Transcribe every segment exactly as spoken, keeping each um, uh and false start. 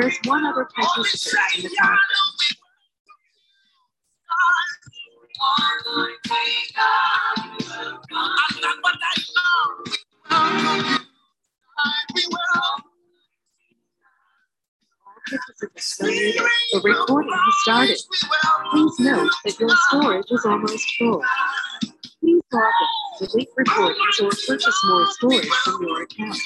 There's one other participant in the background. The recording has started. Please note that your storage is almost full. Please log in, delete recordings, or purchase more storage from your account.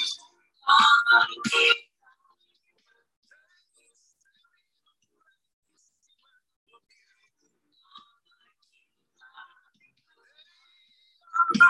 Thank you.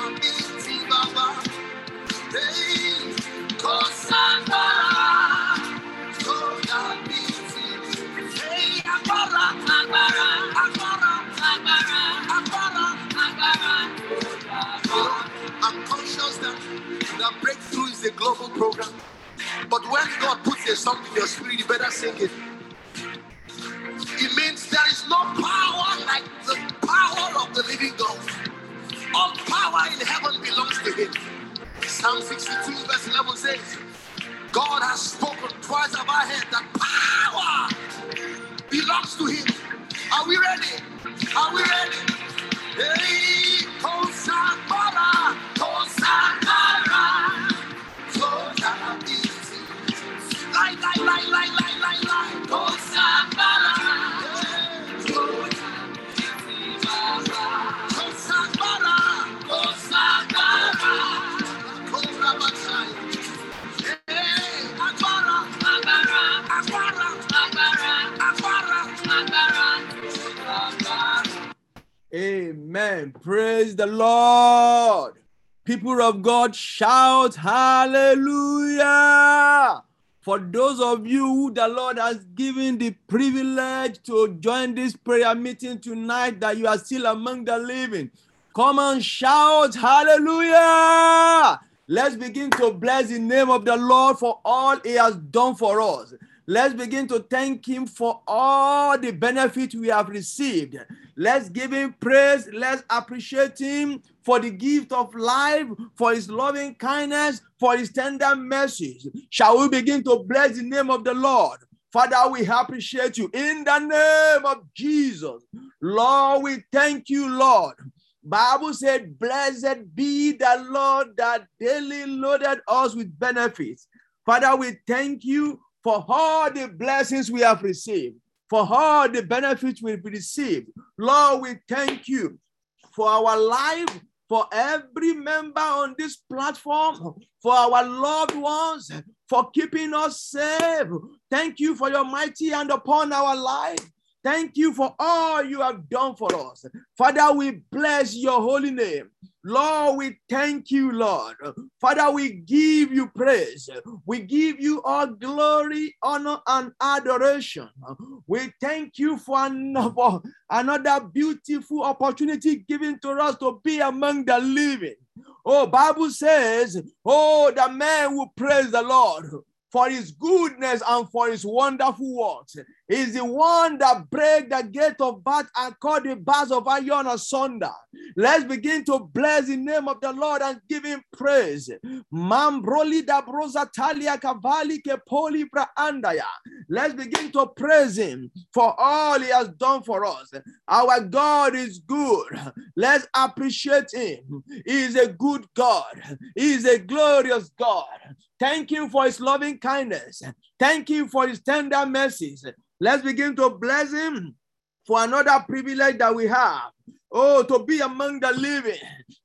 I'm conscious that the breakthrough is a global program, but when God puts a song in your spirit, you better sing it. It means there is no power like the power of the living God. All power in heaven belongs to Him. Psalm sixty-two verse eleven says, God has spoken twice of our head that power belongs to Him. Are we ready? Are we ready? Hey, Tosakara, Tosakara, Tosakara, lie, lie, lie, lie, lie, lie, lie, Tosakara, Tosakara, Tosakara, Tosakara. Amen. Praise the Lord. People of God, shout hallelujah. For those of you who the Lord has given the privilege to join this prayer meeting tonight, that you are still among the living, come and shout hallelujah. Let's begin to bless the name of the Lord for all He has done for us. Let's begin to thank Him for all the benefits we have received. Let's give Him praise. Let's appreciate Him for the gift of life, for His loving kindness, for His tender mercies. Shall we begin to bless the name of the Lord? Father, we appreciate You in the name of Jesus. Lord, we thank You, Lord. Bible said, blessed be the Lord that daily loaded us with benefits. Father, we thank You for all the blessings we have received, for all the benefits we've received. Lord, we thank You for our life, for every member on this platform, for our loved ones, for keeping us safe. Thank You for Your mighty hand upon our life. Thank You for all You have done for us. Father, we bless Your holy name. Lord, we thank You, Lord. Father, we give You praise. We give You all glory, honor, and adoration. We thank You for another, another beautiful opportunity given to us to be among the living. Oh, Bible says, oh, the man will praise the Lord for His goodness and for His wonderful works. He's the one that break the gate of bat and cut the bars of iron asunder. Let's begin to bless the name of the Lord and give Him praise. Mambroli da brosa talia kavali ke poli praandaya. Let's begin to praise Him for all He has done for us. Our God is good. Let's appreciate Him. He is a good God. He is a glorious God. Thank Him for His loving kindness. Thank Him for His tender mercies. Let's begin to bless Him for another privilege that we have. Oh, to be among the living.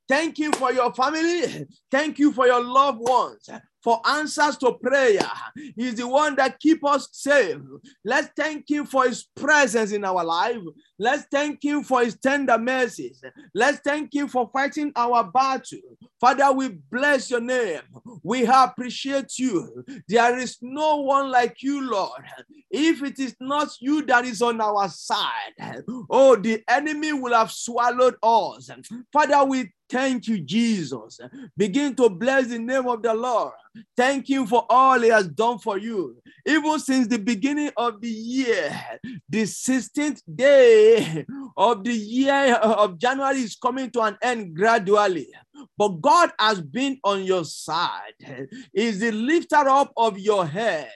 Thank You for your family. Thank You for your loved ones, for answers to prayer. He's the one that keeps us safe. Let's thank Him for His presence in our life. Let's thank Him for His tender mercies. Let's thank Him for fighting our battle. Father, we bless Your name. We appreciate You. There is no one like You, Lord. If it is not You that is on our side, oh, the enemy will have swallowed us. Father, we thank You, Jesus. Begin to bless the name of the Lord. Thank You for all He has done for you. Even since the beginning of the year, the sixteenth day of the year of January is coming to an end gradually. But God has been on your side. He is the lifter up of your head.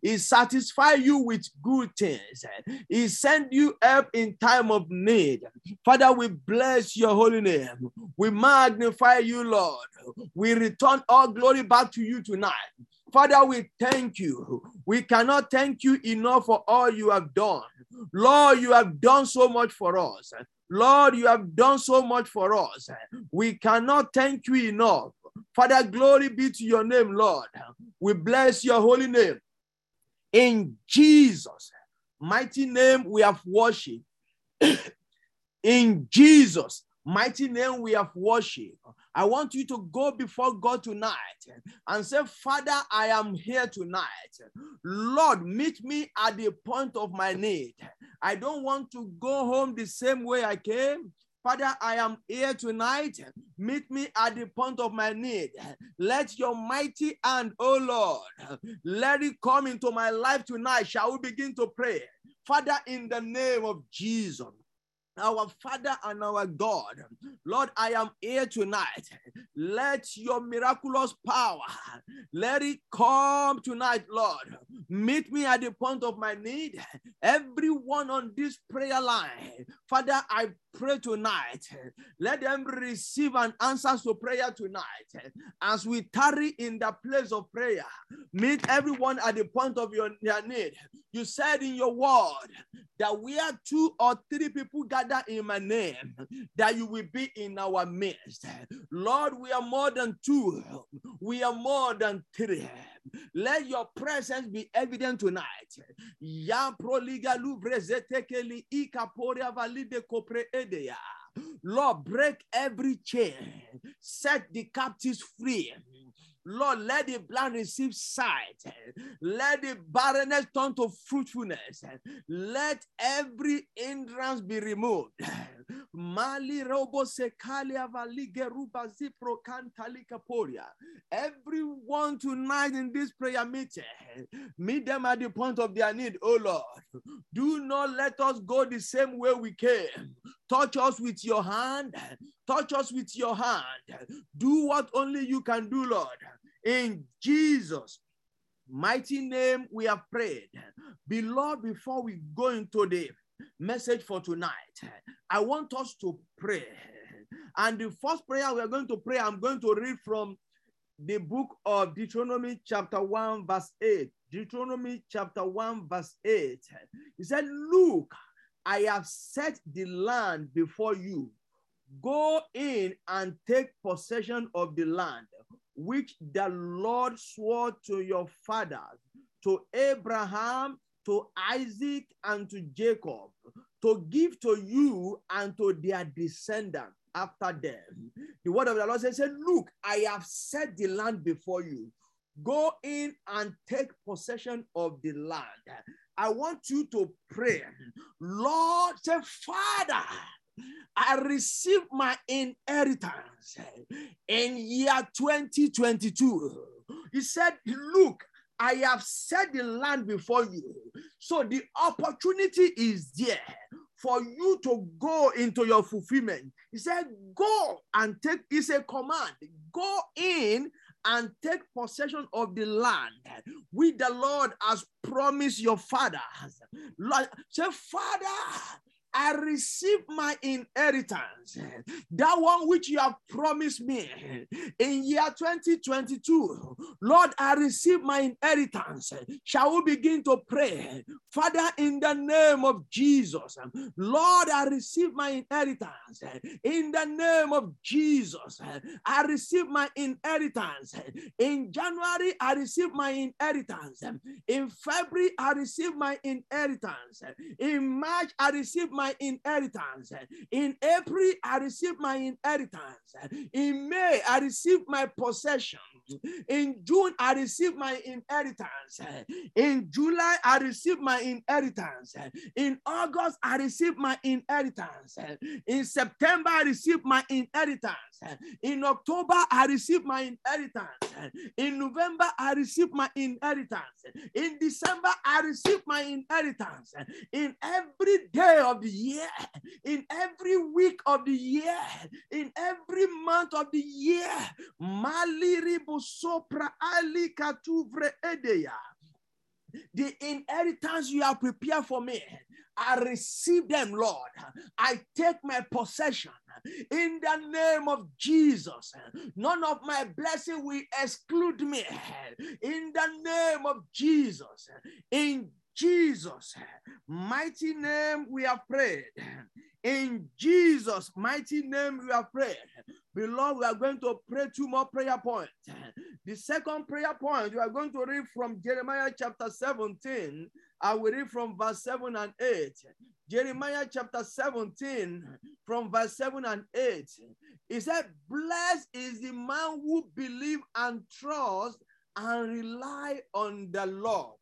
He satisfies you with good things. He sends you help in time of need. Father, we bless Your holy name. We magnify You, Lord. We return all glory back to You tonight. Father, we thank You. We cannot thank You enough for all You have done. Lord, You have done so much for us. Lord, You have done so much for us. We cannot thank You enough. Father, glory be to Your name, Lord. We bless Your holy name. In Jesus' mighty name, we have worship. In Jesus' mighty name, we have worship. I want you to go before God tonight and say, Father, I am here tonight. Lord, meet me at the point of my need. I don't want to go home the same way I came. Father, I am here tonight. Meet me at the point of my need. Let your mighty hand, oh Lord, let it come into my life tonight. Shall we begin to pray? Father, in the name of Jesus, our Father and our God, Lord, I am here tonight. Let your miraculous power, let it come tonight, Lord. Meet me at the point of my need. Everyone on this prayer line, Father, I pray tonight. Let them receive an answer to prayer tonight. As we tarry in the place of prayer, meet everyone at the point of your need. You said in your word that we are two or three people gather in my name, that you will be in our midst. Lord, we are more than two. We are more than three. Let your presence be evident tonight. Lord, break every chain. Set the captives free. Lord, let the blind receive sight. Let the barrenness turn to fruitfulness. Let every hindrance be removed. Everyone tonight in this prayer meeting, meet them at the point of their need, oh Lord. Do not let us go the same way we came. Touch us with your hand. Touch us with your hand. Do what only you can do, Lord. In Jesus' mighty name we have prayed. Beloved, before we go into the message for tonight, I want us to pray. And the first prayer we are going to pray, I'm going to read from the book of Deuteronomy chapter one verse eight. Deuteronomy chapter one verse eight. He said, look, I have set the land before you. Go in and take possession of the land, which the Lord swore to your fathers, to Abraham, to Isaac, and to Jacob, to give to you and to their descendants after them. The word of the Lord says, look, I have set the land before you. Go in and take possession of the land. I want you to pray. Lord, say, Father, I receive my inheritance in year twenty twenty-two. He said, look, I have set the land before you. So the opportunity is there for you to go into your fulfillment. He said, go and take, it's a command, go in and take possession of the land which the Lord has promised your fathers. Lord, say, Father, I receive my inheritance, that one which you have promised me in year twenty twenty-two. Lord, I receive my inheritance. Shall we begin to pray? Father, in the name of Jesus, Lord, I receive my inheritance. In the name of Jesus, I receive my inheritance. In January, I receive my inheritance. In February, I receive my inheritance. In March, I receive my my inheritance. In April, I received my inheritance. In May, I received my possession. In June, I received my inheritance. In July, I received my inheritance. In August, I received my inheritance. In September, I received my inheritance. In October, I received my inheritance. In November, I received my inheritance. In December, I received my inheritance. In every day of the year, in every week of the year, in every month of the year, the inheritance you have prepared for me, I receive them, Lord. I take my possession in the name of Jesus. None of my blessing will exclude me in the name of Jesus. In Jesus' mighty name we have prayed. In Jesus' mighty name we have prayed. Beloved, we are going to pray two more prayer points. The second prayer point, we are going to read from Jeremiah chapter seventeen. I will read from verse seven and eight. Jeremiah chapter seventeen, from verse seven and eight. He said, blessed is the man who believes and trusts and rely on the Lord,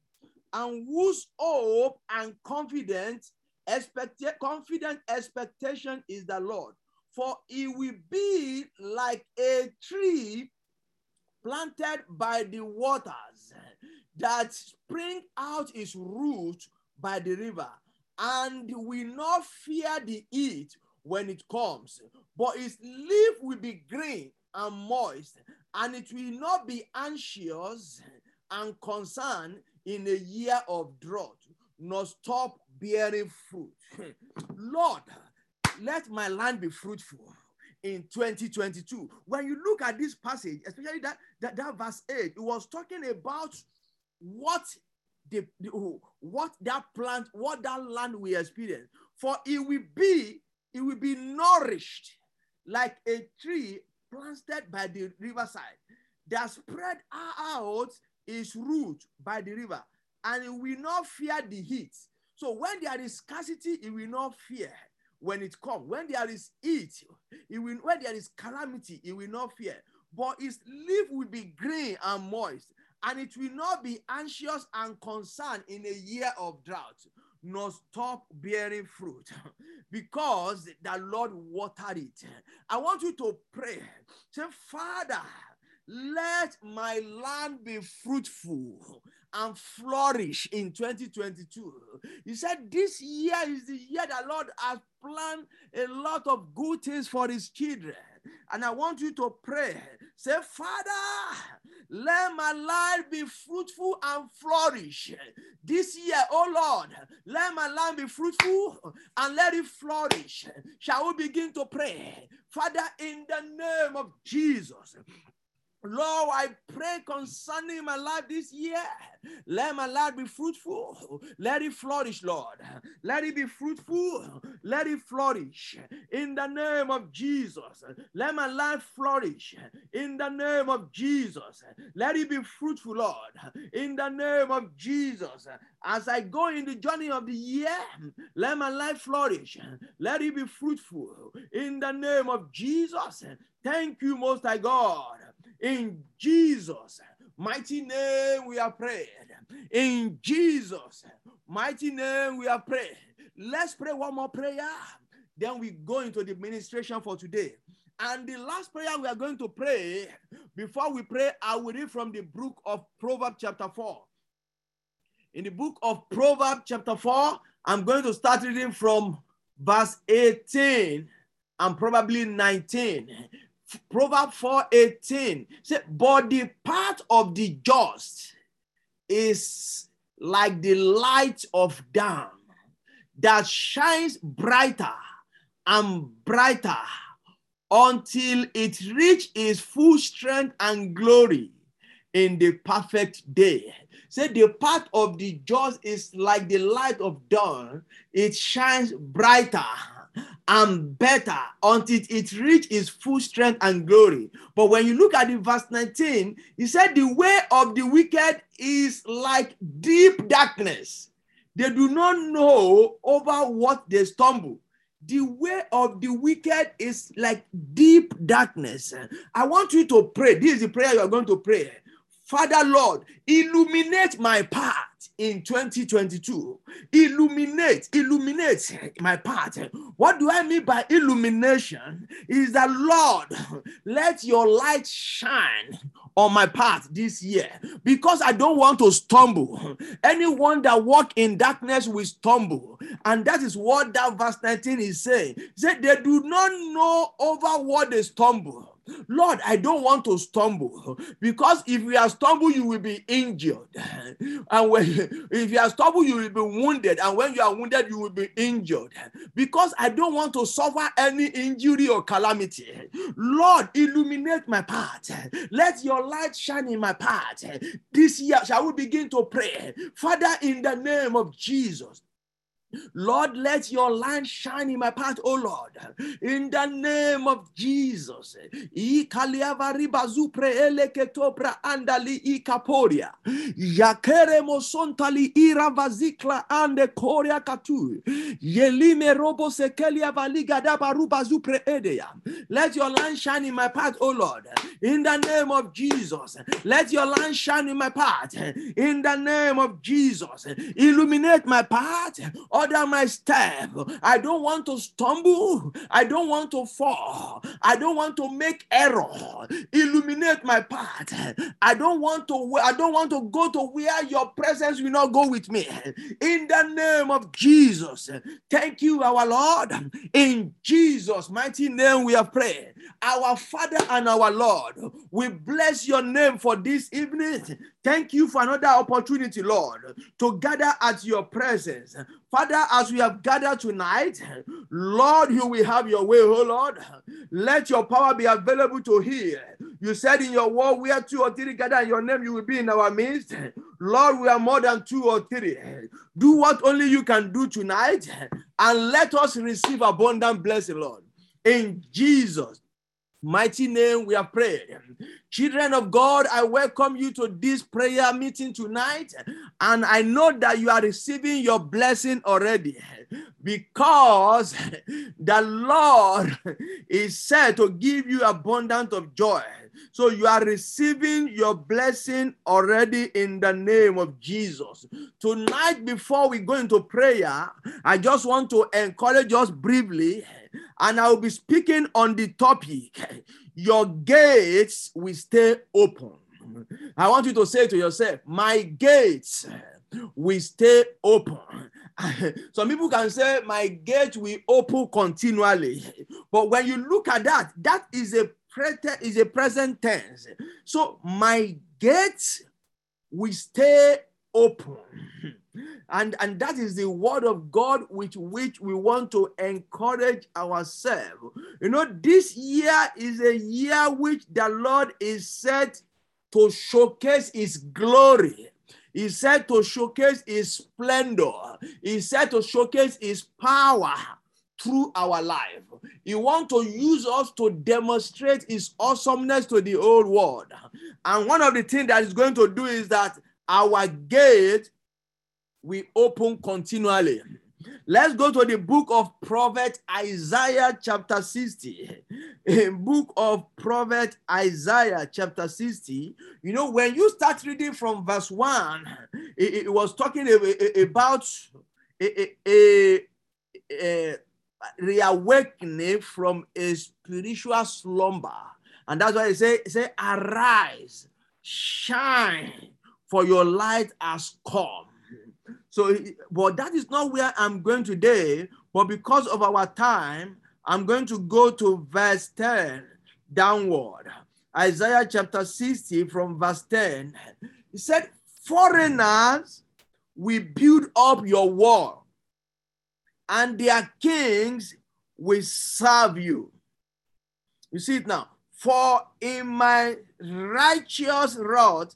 and whose hope and confidence, expect, confident expectation is the Lord. For he will be like a tree planted by the waters that spring out its root by the river, and will not fear the heat when it comes, but its leaf will be green and moist, and it will not be anxious and concerned in a year of drought, nor stop bearing fruit. Lord, let my land be fruitful in twenty twenty-two. When you look at this passage, especially that, that, that verse eight, it was talking about what the, the what that plant, what that land will experience. For it will be, it will be nourished like a tree planted by the riverside that spread out its root by the river, and it will not fear the heat. So when there is scarcity, it will not fear. When it comes, when there is heat, it will, when there is calamity, it will not fear. But its leaf will be green and moist, and it will not be anxious and concerned in a year of drought, nor stop bearing fruit, because the Lord watered it. I want you to pray. Say, Father, let my land be fruitful and flourish in twenty twenty-two. He said, this year is the year the Lord has planned a lot of good things for his children. And I want you to pray. Say, Father, let my land be fruitful and flourish this year. Oh Lord, let my land be fruitful and let it flourish. Shall we begin to pray? Father, in the name of Jesus, Lord, I pray concerning my life this year. Let my life be fruitful. Let it flourish, Lord. Let it be fruitful. Let it flourish. In the name of Jesus, let my life flourish. In the name of Jesus, let it be fruitful, Lord. In the name of Jesus, as I go in the journey of the year, let my life flourish. Let it be fruitful. In the name of Jesus, thank you, Most High God. In Jesus' mighty name we are praying. In Jesus' mighty name we are praying. Let's pray one more prayer. Then we go into the ministration for today. And the last prayer we are going to pray, before we pray, I will read from the book of Proverbs chapter four. In the book of Proverbs chapter four, I'm going to start reading from verse eighteen and probably nineteen. Proverbs four eighteen says, but the path of the just is like the light of dawn that shines brighter and brighter until it reaches its full strength and glory in the perfect day. Say, the path of the just is like the light of dawn. It shines brighter and better until it reaches its full strength and glory. But when you look at the verse nineteen, he said, the way of the wicked is like deep darkness. They do not know over what they stumble. The way of the wicked is like deep darkness. I want you to pray. This is the prayer you are going to pray. Father, Lord, illuminate my path in twenty twenty-two. Illuminate, illuminate my path. What do I mean by illumination? Is that, Lord, let your light shine on my path this year, because I don't want to stumble. Anyone that walk in darkness will stumble. And that is what that verse nineteen is saying. Said they do not know over what they stumble. Lord, I don't want to stumble, because if you are stumbled, you will be injured. And when, if you are stumbled, you will be wounded. And when you are wounded, you will be injured. Because I don't want to suffer any injury or calamity. Lord, illuminate my path. Let your light shine in my path. This year, shall we begin to pray? Father, in the name of Jesus, Lord, let your light shine in my path, oh Lord, in the name of Jesus. Let your light shine in my path, oh Lord, in the name of Jesus. Let your light shine in my path, in the name of Jesus. Illuminate my path, order my step. I don't want to stumble. I don't want to fall. I don't want to make error. Illuminate my path. I don't want to I don't want to go to where your presence will not go with me. In the name of Jesus. Thank you, our Lord. In Jesus' mighty name we have prayed. Our Father and our Lord, we bless your name for this evening. Thank you for another opportunity, Lord, to gather at your presence. Father, as we have gathered tonight, Lord, you will have your way, oh Lord. Let your power be available to hear. You said in your word, where two or three gather in your name, you will be in our midst. Lord, we are more than two or three. Do what only you can do tonight, and let us receive abundant blessing, Lord. In Jesus' mighty name we have prayed. Children of God, I welcome you to this prayer meeting tonight, and I know that you are receiving your blessing already, because the Lord is said to give you abundance of joy. So you are receiving your blessing already in the name of Jesus. Tonight, before we go into prayer, I just want to encourage us briefly, and I will be speaking on the topic, your gates will stay open. I want you to say to yourself, my gates will stay open. Some people can say, my gate will open continually. But when you look at that, that is a is a present tense. So my gates will stay open. And, and that is the word of God with which we want to encourage ourselves. You know, this year is a year which the Lord is set to showcase his glory. He's set to showcase his splendor. He's set to showcase his power through our life. He wants to use us to demonstrate his awesomeness to the whole world. And one of the things that he's going to do is that our gate will open continually. Let's go to the book of Prophet Isaiah chapter sixty. In book of Prophet Isaiah chapter sixty, you know, when you start reading from verse one, it, it was talking about a, a, a, a reawakening from a spiritual slumber. And that's why it say, it say, arise, shine, for your light has come. So, but that is not where I'm going today, but because of our time, I'm going to go to verse ten downward. Isaiah chapter sixty from verse ten. He said, foreigners will build up your wall, and their kings will serve you. You see it now. For in my righteous wrath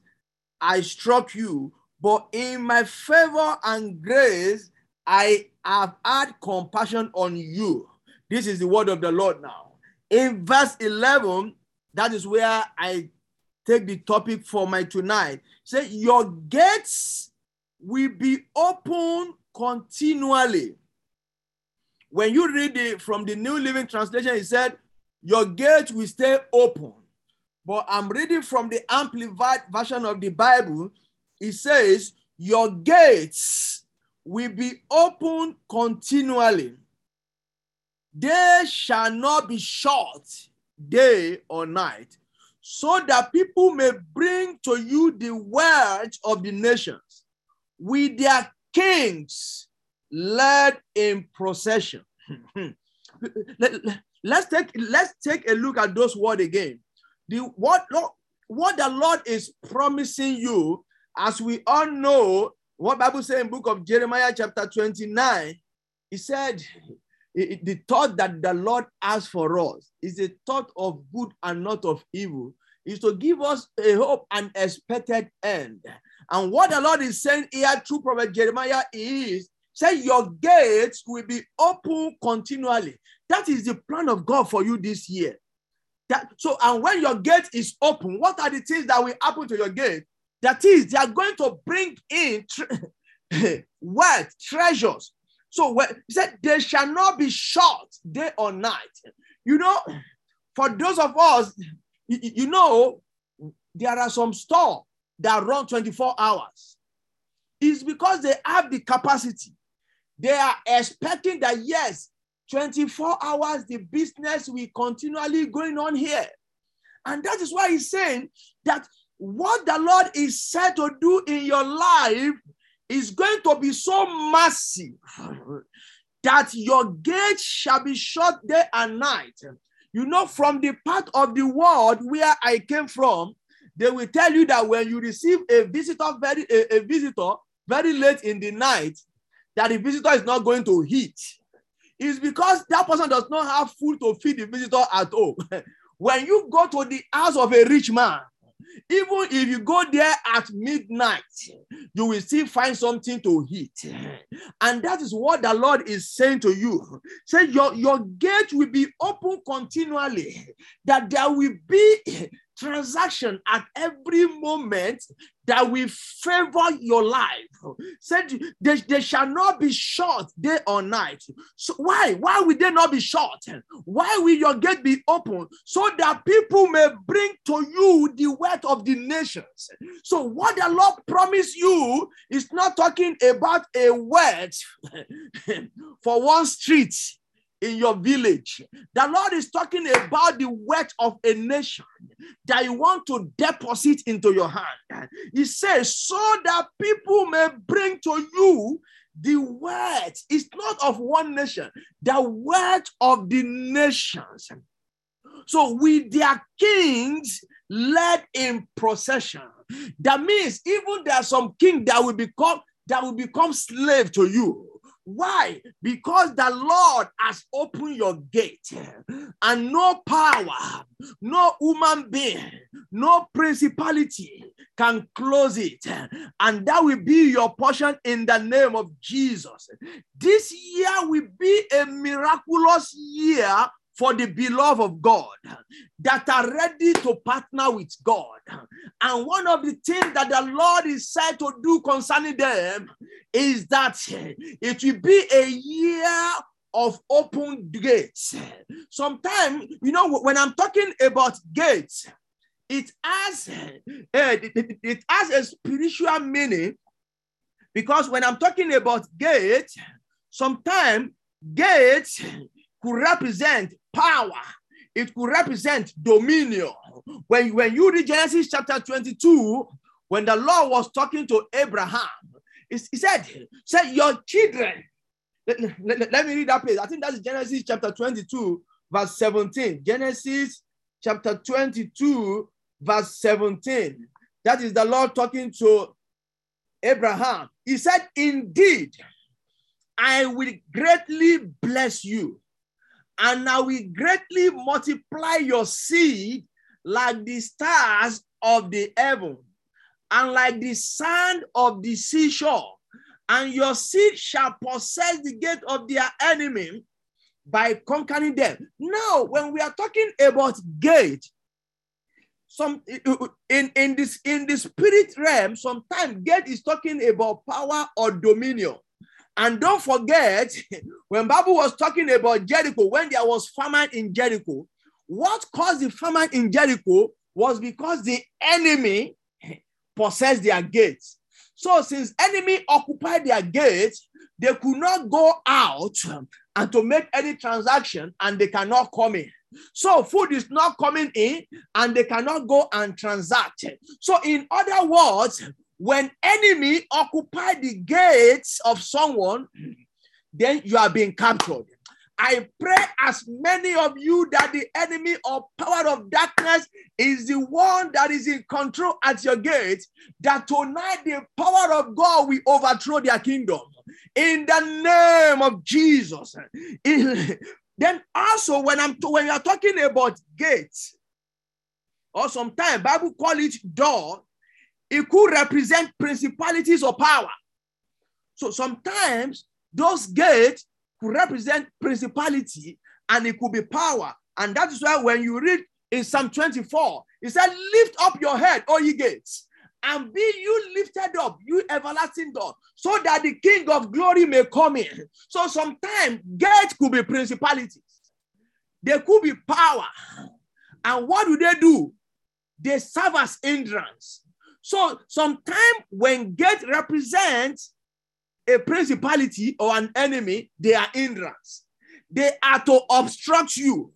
I struck you, but in my favor and grace I have had compassion on you. This is the word of the Lord now. In verse eleven, that is where I take the topic for my tonight. Say, your gates will be open continually. When you read it from the New Living Translation, it said, your gate will stay open. But I'm reading from the Amplified version of the Bible. It says, your gates will be open continually. They shall not be shut day or night, so that people may bring to you the wealth of the nations with their kings led in procession. let, let, let's take let's take a look at those words again. The what what the Lord is promising you, as we all know, what Bible says in book of Jeremiah chapter twenty-nine, he said, the thought that the Lord has for us is a thought of good and not of evil, is to give us a hope and expected end. And what the Lord is saying here through Prophet Jeremiah is, Say your gates will be open continually. That is the plan of God for you this year. That, so, and when your gate is open, what are the things that will happen to your gate? That is, they are going to bring in tre- wealth, treasures. So, when, he said, they shall not be short day or night. You know, for those of us, you, you know, there are some stores that run twenty-four hours. It's because they have the capacity. They are expecting that, yes, twenty-four hours, the business will continually going on here. And that is why he's saying that what the Lord is said to do in your life is going to be so massive that your gate shall be shut day and night. You know, from the part of the world where I came from, they will tell you that when you receive a visitor very a, a visitor very late in the night, that the visitor is not going to eat. It's because that person does not have food to feed the visitor at all. When you go to the house of a rich man, even if you go there at midnight, you will still find something to eat. And that is what the Lord is saying to you. Say your, your gate will be open continually, that there will be transaction at every moment that will favor your life. Said they, they shall not be short day or night. So why? Why will they not be short? Why will your gate be open? So that people may bring to you the wealth of the nations. So what the Lord promised you is not talking about a word for one street in your village. The Lord is talking about the wealth of a nation that you want to deposit into your hand. He says, so that people may bring to you the wealth. It's not of one nation, the wealth of the nations. So with their kings led in procession. That means even there are some kings that will become, that will become slave to you. Why? Because the Lord has opened your gate, and no power, no human being, no principality can close it. And that will be your portion in the name of Jesus. This year will be a miraculous year for the beloved of God that are ready to partner with God. And one of the things that the Lord is said to do concerning them is that it will be a year of open gates. Sometimes, you know, when I'm talking about gates, it has, it has a spiritual meaning, because when I'm talking about gates, sometimes gates could represent power. It could represent dominion. When, when you read Genesis chapter twenty-two, when the Lord was talking to Abraham, he said, said your children. Let, let, let me read that page. I think that's Genesis chapter twenty-two, verse seventeen. Genesis chapter twenty-two, verse seventeen. That is the Lord talking to Abraham. He said, indeed, I will greatly bless you, and I will greatly multiply your seed like the stars of the heaven and like the sand of the seashore. And your seed shall possess the gate of their enemy by conquering them. Now, when we are talking about gate, some in, in, this, in the spirit realm, sometimes gate is talking about power or dominion. And don't forget, when Bible was talking about Jericho, when there was famine in Jericho, what caused the famine in Jericho was because the enemy possessed their gates. So since enemy occupied their gates, they could not go out and to make any transaction, and they cannot come in. So food is not coming in, and they cannot go and transact. So in other words, when enemy occupy the gates of someone, then you are being captured. I pray as many of you that the enemy or power of darkness is the one that is in control at your gate, that tonight the power of God will overthrow their kingdom. In the name of Jesus. In, then also when I'm when you're talking about gates, or sometimes Bible call it door, it could represent principalities or power. So sometimes Those gates could represent principality and it could be power. And that is why when you read in Psalm twenty-four, it said, lift up your head, O ye gates, and be you lifted up, you everlasting door, so that the King of glory may come in. So sometimes gates could be principalities. They could be power. And what do they do? They serve as hindrance. So sometimes when gate represents a principality or an enemy, they are hindrance. They are to obstruct you.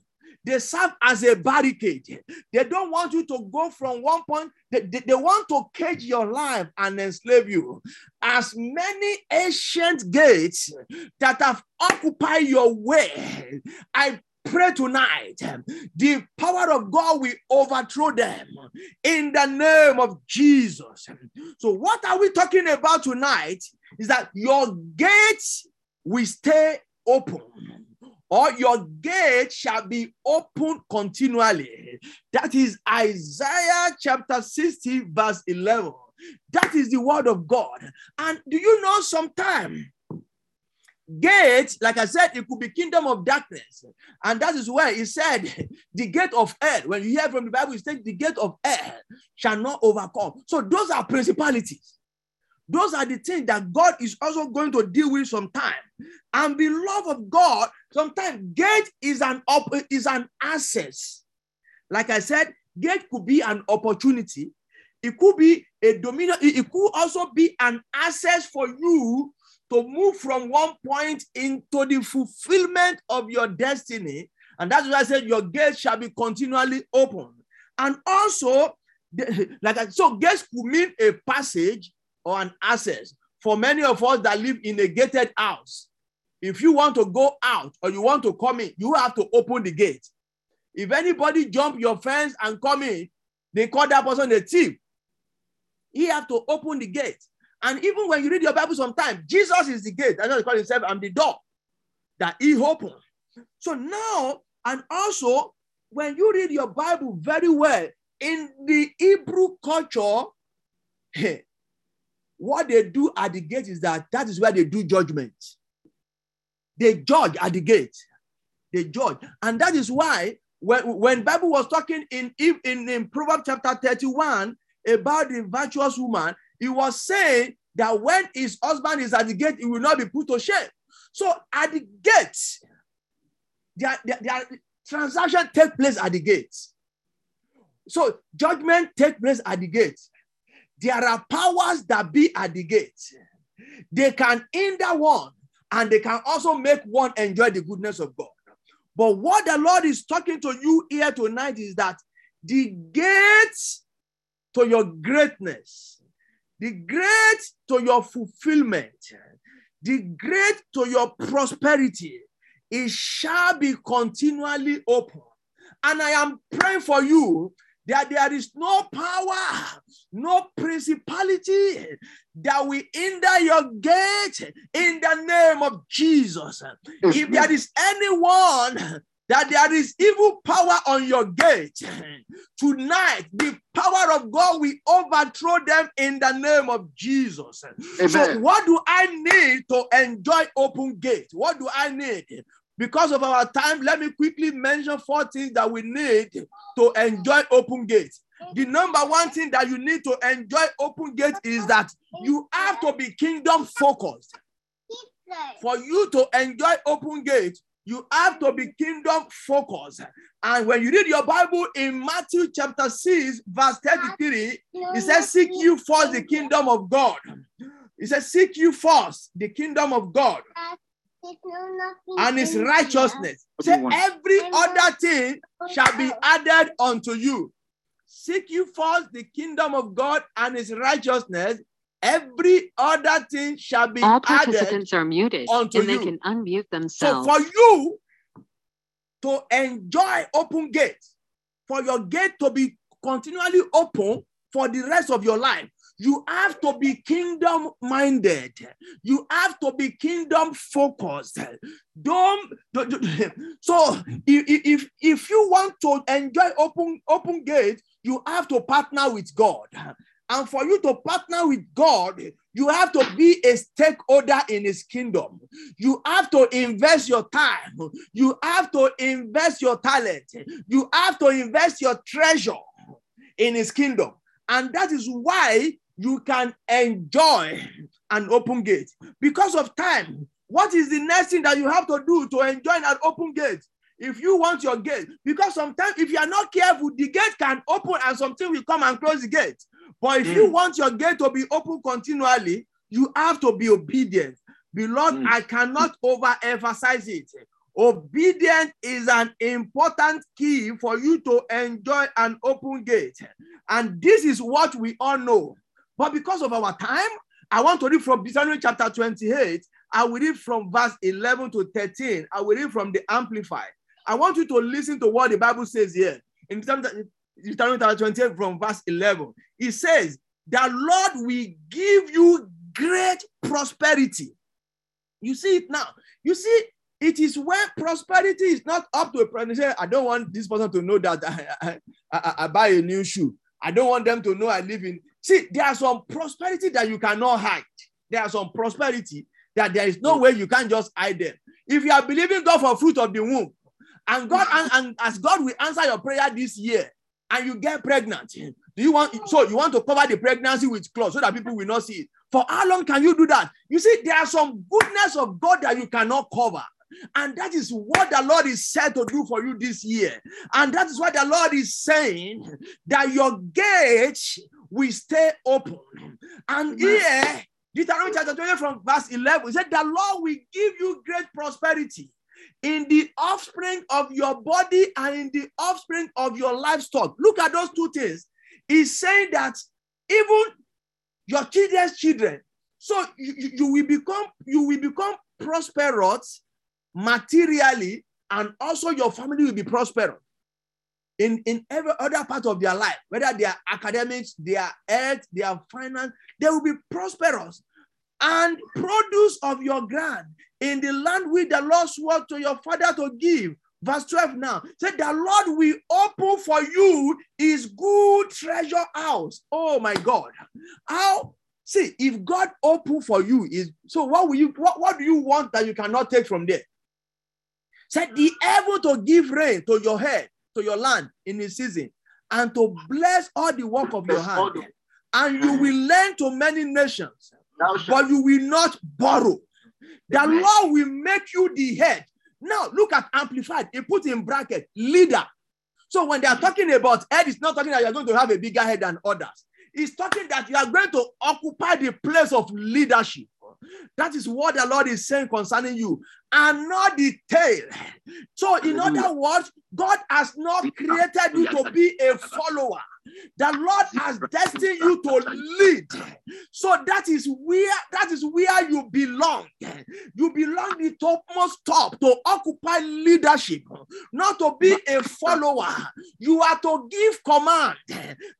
They serve as a barricade. They don't want you to go from one point. They, they, they want to cage your life and enslave you. As many ancient gates that have occupied your way, I pray tonight, the power of God will overthrow them in the name of Jesus. So what are we talking about tonight is that your gates will stay open, or your gate shall be open continually. That is Isaiah chapter sixty verse eleven. That is the word of God. And do you know sometimes gates, like I said, it could be kingdom of darkness. And that is where he said, the gate of hell, when you hear from the Bible, it says the gate of hell shall not overcome. So those are principalities. Those are the things that God is also going to deal with sometime. And beloved of God, sometimes gate is an, up, is an access. Like I said, gate could be an opportunity. It could be a dominion. It could also be an access for you to move from one point into the fulfillment of your destiny. And that's why I said your gates shall be continually open. And also, like I, so gates could mean a passage or an access. For many of us that live in a gated house, if you want to go out or you want to come in, you have to open the gate. If anybody jump your fence and come in, they call that person a thief. He have to open the gate. And even when you read your Bible sometimes, Jesus is the gate. That's what he calls himself. I'm the door that he opened. So now, and also, when you read your Bible very well, in the Hebrew culture, what they do at the gate is that that is where they do judgment. They judge at the gate. They judge. And that is why when, when the Bible was talking in, in, in Proverbs chapter thirty-one about the virtuous woman, he was saying that when his husband is at the gate, he will not be put to shame. So at the gate, their, their, their transaction takes place at the gate. So judgment takes place at the gate. There are powers that be at the gate. They can hinder one, and they can also make one enjoy the goodness of God. But what the Lord is talking to you here tonight is that the gate to your greatness, the gate to your fulfillment, the gate to your prosperity, it shall be continually open. And I am praying for you that there is no power, no principality that will hinder your gate in the name of Jesus. If there is anyone that there is evil power on your gate, tonight the power of God will overthrow them in the name of Jesus. Amen. So what do I need to enjoy open gate? What do I need? Because of our time, let me quickly mention four things that we need to enjoy open gate. The number one thing that you need to enjoy open gate is that you have to be kingdom focused. For you to enjoy open gate, you have to be kingdom focused. And when you read your Bible in Matthew chapter six, verse thirty-three, it says, seek you first the kingdom of God. It says, seek you first the kingdom of God and his righteousness. It says, every other thing shall be added unto you. Seek you first the kingdom of God and his righteousness. Every other thing shall be added unto you. All participants are muted and they can unmute themselves. So for you to enjoy open gates, for your gate to be continually open for the rest of your life, you have to be kingdom-minded. You have to be kingdom-focused. Don't, don't, don't. So if, if, if you want to enjoy open, open gates, you have to partner with God. And for you to partner with God, you have to be a stakeholder in his kingdom. You have to invest your time. You have to invest your talent. You have to invest your treasure in his kingdom. And that is why you can enjoy an open gate. Because of time, what is the next thing that you have to do to enjoy an open gate? If you want your gate, because sometimes if you are not careful, the gate can open and something will come and close the gate. But if mm. you want your gate to be open continually, you have to be obedient. Beloved, mm. I cannot overemphasize it. Obedience is an important key for you to enjoy an open gate. And this is what we all know. But because of our time, I want to read from Deuteronomy chapter twenty-eight. I will read from verse eleven to thirteen. I will read from the Amplified. I want you to listen to what the Bible says here. In Deuteronomy chapter twenty-eight from verse eleven. It says, the Lord will give you great prosperity. You see it now. You see it. It is when prosperity is not up to a person. I don't want this person to know that I, I, I, I buy a new shoe. I don't want them to know I live in. See, there are some prosperity that you cannot hide. There are some prosperity that there is no way you can just hide them. If you are believing God for fruit of the womb, and God and, and as God will answer your prayer this year, and you get pregnant, do you want? So you want to cover the pregnancy with cloth so that people will not see it. For how long can you do that? You see, there are some goodness of God that you cannot cover. And that is what the Lord is said to do for you this year. And that is what the Lord is saying, that your gate will stay open. And here, Deuteronomy chapter twenty from verse eleven, it said, the Lord will give you great prosperity in the offspring of your body and in the offspring of your livestock. Look at those two things. He's saying that even your children's children, so you, you, you will become, you will become prosperous materially, and also your family will be prosperous in, in every other part of their life, whether they are academics, their health, their finance, they will be prosperous. And produce of your ground in the land which the Lord swore to your father to give. Verse twelve now, said the Lord will open for you his good treasure house. Oh my God. How? See, if God open for you, is so what will you, what, what do you want that you cannot take from there? Said the able to give rain to your head, to your land in the season, and to bless all the work of your hand. And you will lend to many nations, but you will not borrow. The Lord will make you the head. Now, look at Amplified. It puts in bracket, leader. So when they are talking about head, it's not talking that you're going to have a bigger head than others. It's talking that you are going to occupy the place of leadership. That is what the Lord is saying concerning you, and not the tail. So in other words, God has not created you to be a follower. The Lord has destined you to lead. So that is where, that is where you belong. You belong the topmost top to occupy leadership, not to be a follower. You are to give command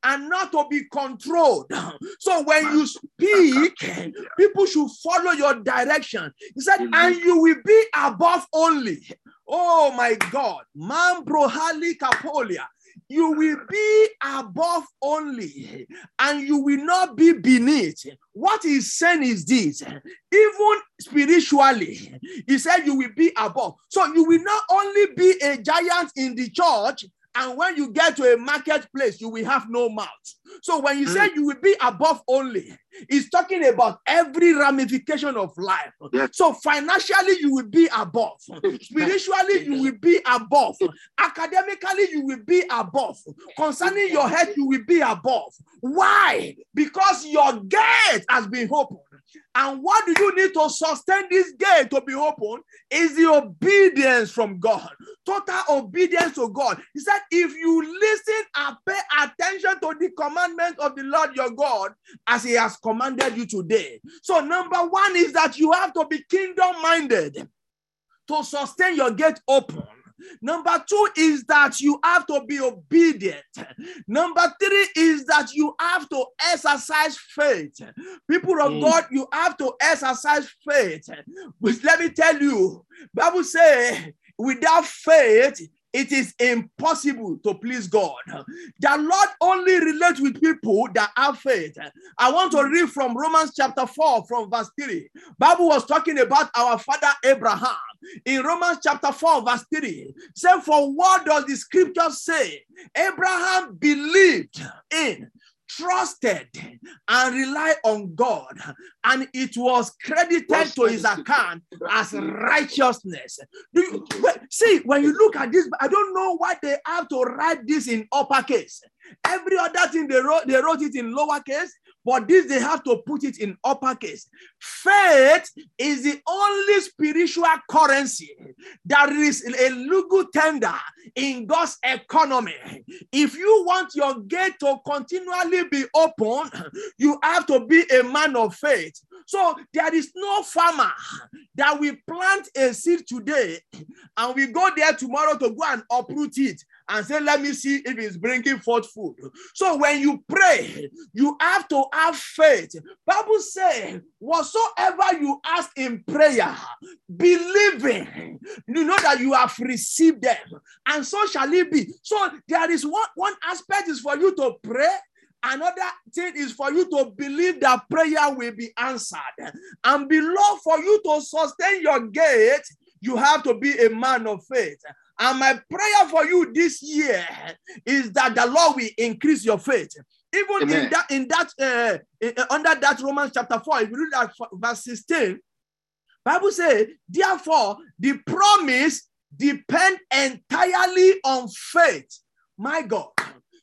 and not to be controlled. So when you speak, people should follow your direction. He said, and you will be above only. Oh my God. Mambrohali Kapolia. You will be above only, and you will not be beneath. What he's saying is this, even spiritually, he said you will be above. So you will not only be a giant in the church, and when you get to a marketplace, you will have no mouth. So when you mm. say you will be above only, it's talking about every ramification of life. Yes. So financially, you will be above. Spiritually, you will be above. Academically, you will be above. Concerning your head, you will be above. Why? Because your gate has been opened. And what do you need to sustain this gate to be open is the obedience from God. Total obedience to God. He said, if you listen and pay attention to the commandments of the Lord your God as he has commanded you today. So number one is that you have to be kingdom-minded to sustain your gate open. Number two is that you have to be obedient. Number three is that you have to exercise faith. People of mm. God, you have to exercise faith. But let me tell you, Bible says, without faith, it is impossible to please God. The Lord only relates with people that have faith. I want to read from Romans chapter four, from verse three. Bible was talking about our father Abraham. In Romans chapter four, verse three, say, for what does the scripture say? Abraham believed in, trusted, and relied on God, and it was credited to his account as righteousness. Do you, see, when you look at this, I don't know why they have to write this in uppercase. Every other thing they wrote, they wrote it in lowercase, but this they have to put it in uppercase. Faith is the only spiritual currency that is a legal tender in God's economy. If you want your gate to continually be open, you have to be a man of faith. So there is no farmer that we plant a seed today and we go there tomorrow to go and uproot it and say, let me see if it's bringing forth food. So when you pray, you have to have faith. Bible says, whatsoever you ask in prayer, believing, you know that you have received them, and so shall it be. So there is one, one aspect is for you to pray. Another thing is for you to believe that prayer will be answered. And below, for you to sustain your gate, you have to be a man of faith. And my prayer for you this year is that the Lord will increase your faith. Even Amen. in that, in that, uh, in, uh, under that Romans chapter four, if you read that verse sixteen, Bible says, therefore, the promise depends entirely on faith. My God.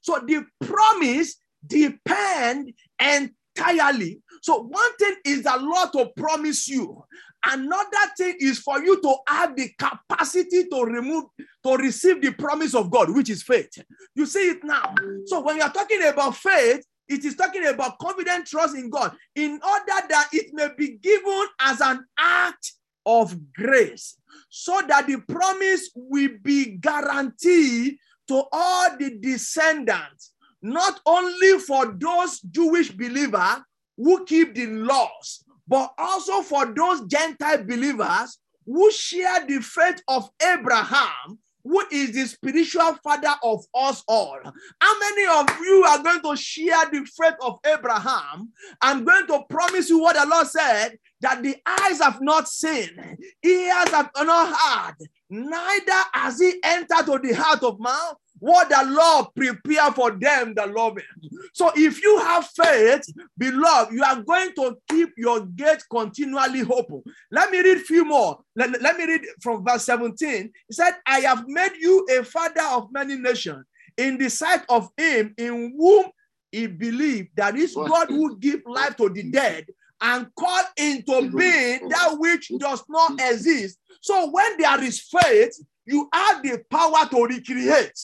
So the promise depends entirely. So one thing is the Lord to promise you. Another thing is for you to have the capacity to remove, to receive the promise of God, which is faith. You see it now. So when you are talking about faith, it is talking about confident trust in God, in order that it may be given as an act of grace, so that the promise will be guaranteed to all the descendants, not only for those Jewish believers who keep the laws, but also for those Gentile believers who share the faith of Abraham, who is the spiritual father of us all. How many of you are going to share the faith of Abraham? I'm going to promise you what the Lord said, that the eyes have not seen, ears have not heard, neither has he entered to the heart of man, what the Lord prepared for them that love him. So if you have faith, beloved, you are going to keep your gate continually open. Let me read a few more. Let, let me read from verse seventeen. He said, I have made you a father of many nations in the sight of him in whom he believed, that is God who gives life to the dead and call into being that which does not exist. So when there is faith, you have the power to recreate.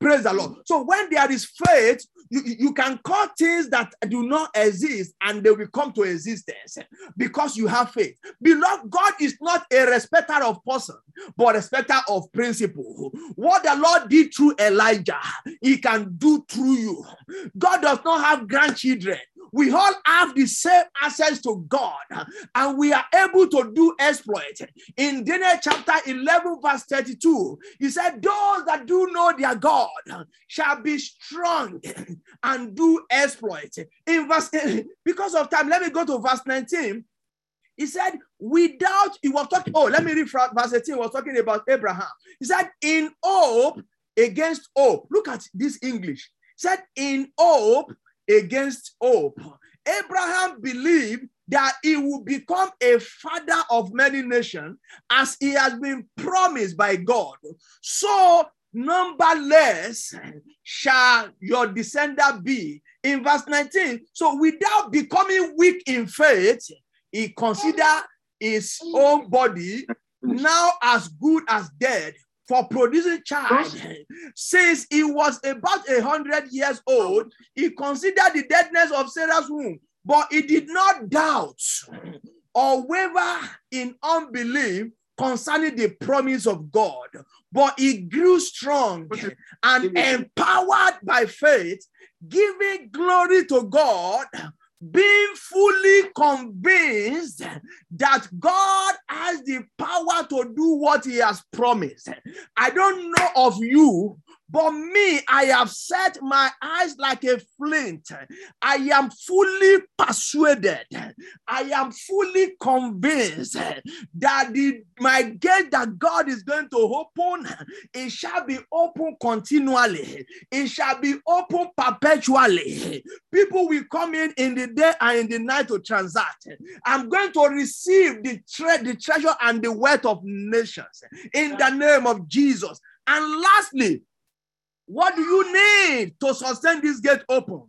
Praise the Lord. So when there is faith, you, you can call things that do not exist and they will come to existence because you have faith. Beloved, God is not a respecter of person, but respecter of principle. What the Lord did through Elijah, he can do through you. God does not have grandchildren. We all have the same access to God, and we are able to do exploit. In Daniel chapter eleven, verse thirty-two, he said, those that do know their God shall be strong and do exploit. In verse, because of time, let me go to verse nineteen. He said, without, he was talking, oh, let me read from verse eighteen, he was talking about Abraham. He said, in hope against hope. Look at this English. He said, in hope against hope, Abraham believed that he would become a father of many nations, as he has been promised by God. So numberless shall your descendant be. In verse nineteen, so without becoming weak in faith, he considered his own body now as good as dead for producing child. Since he was about a hundred years old, he considered the deadness of Sarah's womb, but he did not doubt or waver in unbelief concerning the promise of God, but he grew strong and empowered by faith, giving glory to God, being fully convinced that God has the power to do what he has promised. I don't know of you, but me, I have set my eyes like a flint. I am fully persuaded. I am fully convinced that the, my gate that God is going to open, it shall be open continually. It shall be open perpetually. People will come in in the day and in the night to transact. I'm going to receive the, tre- the treasure and the wealth of nations in the name of Jesus. And lastly, what do you need to sustain this gate open?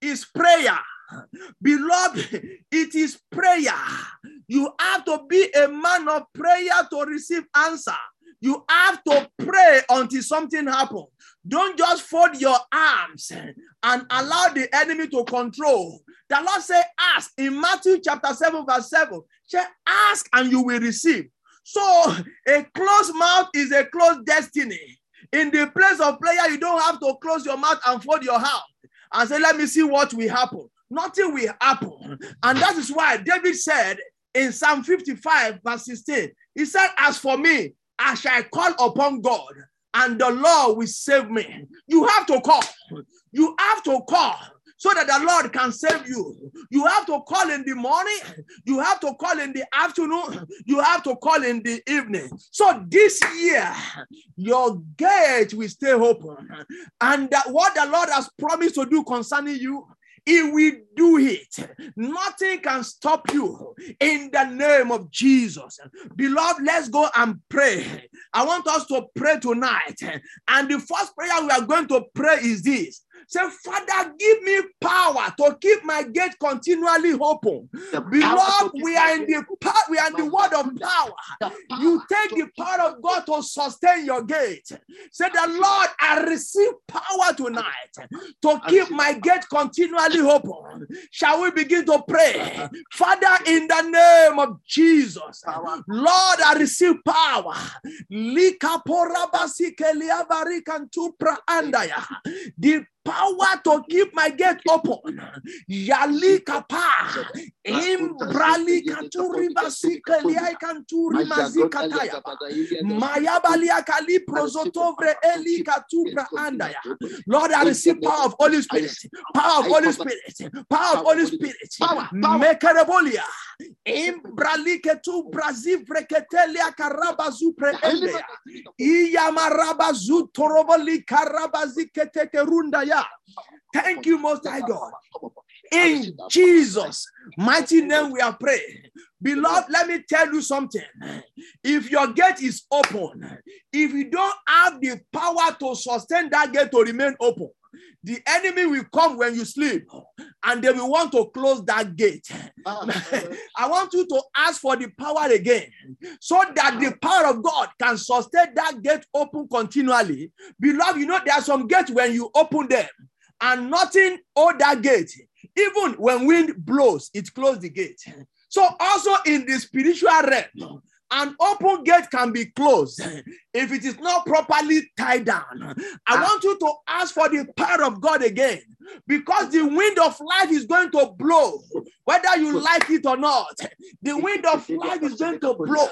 It's prayer. Beloved, it is prayer. You have to be a man of prayer to receive answer. You have to pray until something happens. Don't just fold your arms and allow the enemy to control. The Lord said, ask. In Matthew chapter seven, verse seven, say, ask and you will receive. So a closed mouth is a closed destiny. In the place of prayer, you don't have to close your mouth and fold your hand and say, let me see what will happen. Nothing will happen. And that is why David said in Psalm fifty-five, verse sixteen, he said, as for me, I shall call upon God, and the Lord will save me. You have to call. You have to call so that the Lord can save you. You have to call in the morning. You have to call in the afternoon. You have to call in the evening. So this year, your gate will stay open. And that what the Lord has promised to do concerning you, he will do it. Nothing can stop you in the name of Jesus. Beloved, let's go and pray. I want us to pray tonight. And the first prayer we are going to pray is this. Say, Father, give me power to keep my gate continually open. Beloved, we are in the power, we are in the word of power. You take the power of God to sustain your gate. Say, the Lord, I receive power tonight to keep my gate continually open. Shall we begin to pray? Father, in the name of Jesus, Lord, I receive power. The power to keep my gate open. Yalikapa imbrali kanturi basikeli ay kanturi mazikataya mayabali akali prozotovre eli katupra andaya. Lord, I receive power of Holy Spirit, power of Holy Spirit, power of Holy Spirit. Mekarebolia imbrali ketu brazivre keteli akarabazu pre endaya iyamarabzu toroboli karabazi ketekerunda. Thank you, Most High God. In Jesus' mighty name we are praying. Beloved, let me tell you something. If your gate is open, if you don't have the power to sustain that gate to remain open, the enemy will come when you sleep and they will want to close that gate. I want you to ask for the power again so that the power of God can sustain that gate open continually. Beloved, you know, there are some gates when you open them and nothing holds that gate. Even when wind blows, it closes the gate. So also in the spiritual realm, an open gate can be closed if it is not properly tied down. I want you to ask for the power of God again, because the wind of life is going to blow, whether you like it or not. The wind of life is going to blow.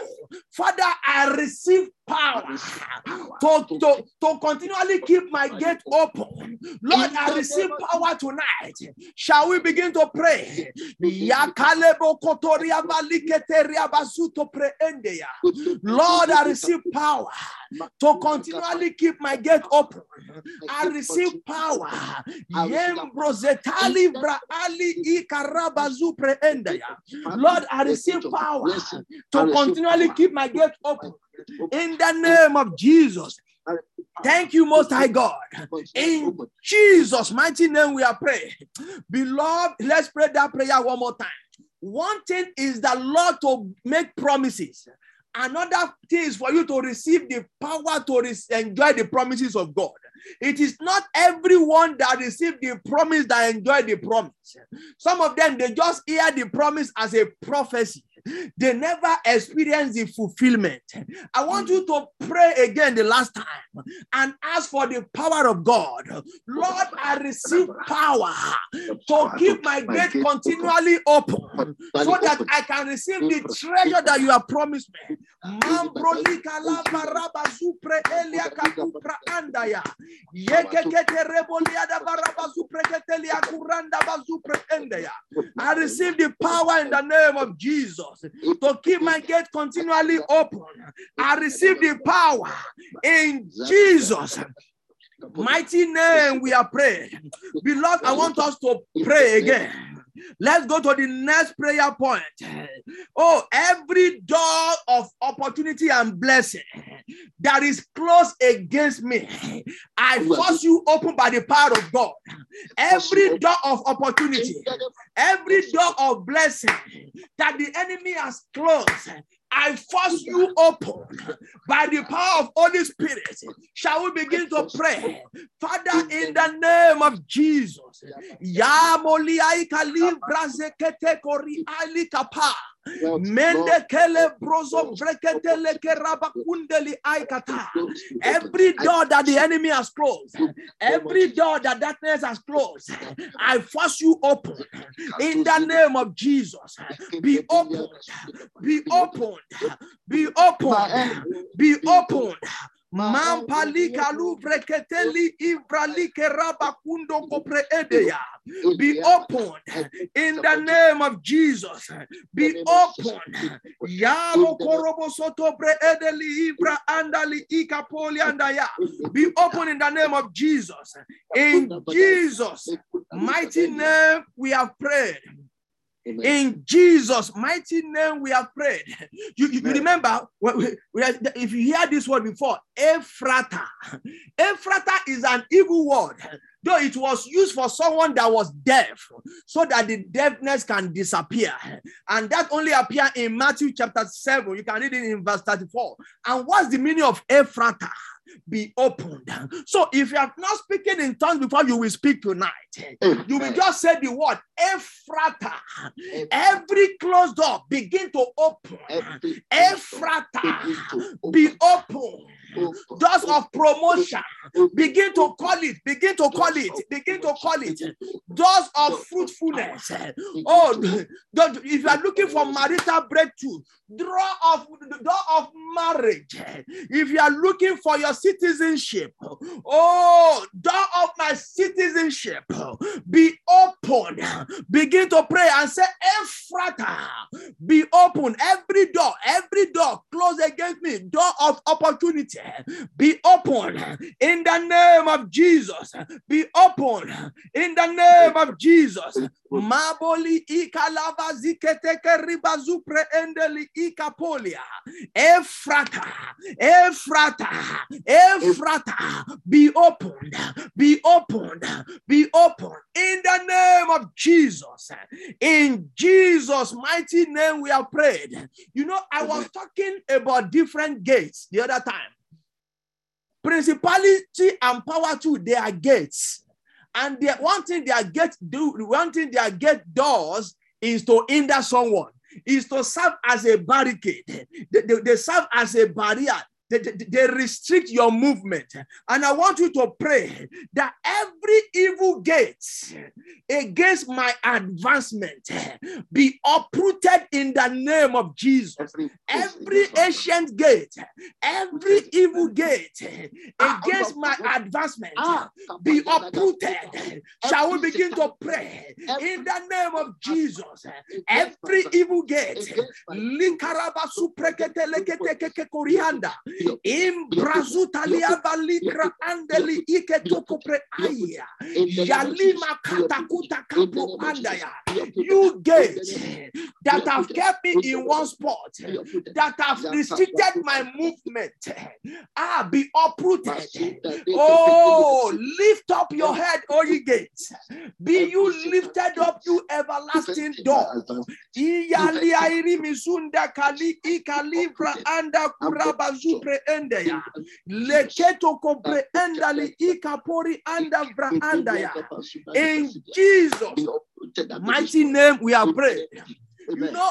Father, I receive power to, to, to continually keep my gate open. Lord, I receive power tonight. Shall we begin to pray? Lord, I receive power to continually keep my gate open. I receive power. Lord, I receive power to continually keep my gate open. In the name of Jesus. Thank you, Most High God. In Jesus' mighty name we are praying. Beloved, let's pray that prayer one more time. One thing is the Lord to make promises. Another thing is for you to receive the power to enjoy the promises of God. It is not everyone that received the promise that enjoyed the promise. Some of them, they just hear the promise as a prophecy. They never experience the fulfillment. I want you to pray again the last time and ask for the power of God. Lord, I receive power to keep my gate continually open so that I can receive the treasure that you have promised me. I receive the power in the name of Jesus to keep my gate continually open. I receive the power in Jesus' mighty name we are praying. Beloved, I want us to pray again. Let's go to the next prayer point. Oh, every door of opportunity and blessing that is closed against me, I force you open by the power of God. Every door of opportunity, every door of blessing that the enemy has closed, I force you open by the power of Holy Spirit. Shall we begin to pray? Father, in the name of Jesus, every door that the enemy has closed, every door that darkness has closed, I force you open in the name of Jesus. Be opened, be opened, be opened, be opened. Mampali kalu breketeli ibrali keraba kundo kopre edeya. Be opened in the name of Jesus. Be opened. Yalo korobo soto bre edeli ibra andali ikapoli andaya. Be open in the name of Jesus. In Jesus' mighty name we have prayed. Amen. In Jesus' mighty name we have prayed. You, you remember, if you hear this word before, Ephrata. Ephrata is an evil word, though it was used for someone that was deaf, so that the deafness can disappear. And that only appears in Matthew chapter seven. You can read it in verse thirty-four. And what's the meaning of Ephrata? Be opened. So if you have not spoken in tongues before, you will speak tonight. You will just say the word Ephrata. Every closed door begin to open. Ephrata, be open. Doors of promotion, begin to call it, begin to call it, begin to call it. Doors of fruitfulness. Oh, if you are looking for marital breakthrough, door of door of marriage. If you are looking for your citizenship, oh, door of my citizenship, be open. Begin to pray and say, Ephrata, be open. Every door, every door closed against me, door of opportunity, be open in the name of Jesus. Be open in the name of Jesus. Maboli ikalava ziketeke ribazu preendeli ikapolia. Ephrata, Ephrata, Ephrata, be opened, be opened, be opened in the name of Jesus. In Jesus' mighty name we have prayed. You know, I was talking about different gates the other time. Principality and power too, they are gates. And the one thing their gate do, one thing their gate does is to hinder someone, is to serve as a barricade. They, they, they serve as a barrier. They, they, they restrict your movement. And I want you to pray that every evil gate against my advancement be uprooted in the name of Jesus. Every ancient gate, every evil gate against my advancement be uprooted. Shall we begin to pray in the name of Jesus? Every evil gate, in Brazutalia Valikra Andeli Iketoko Preaya, Yalima Katakuta Kapo Andaya, you gates that have kept me in one spot, that have restricted my movement, ah, be uprooted. Oh, lift up your head, O ye gates. Be you lifted up, you everlasting door. In Jesus' mighty name we are praying. You know,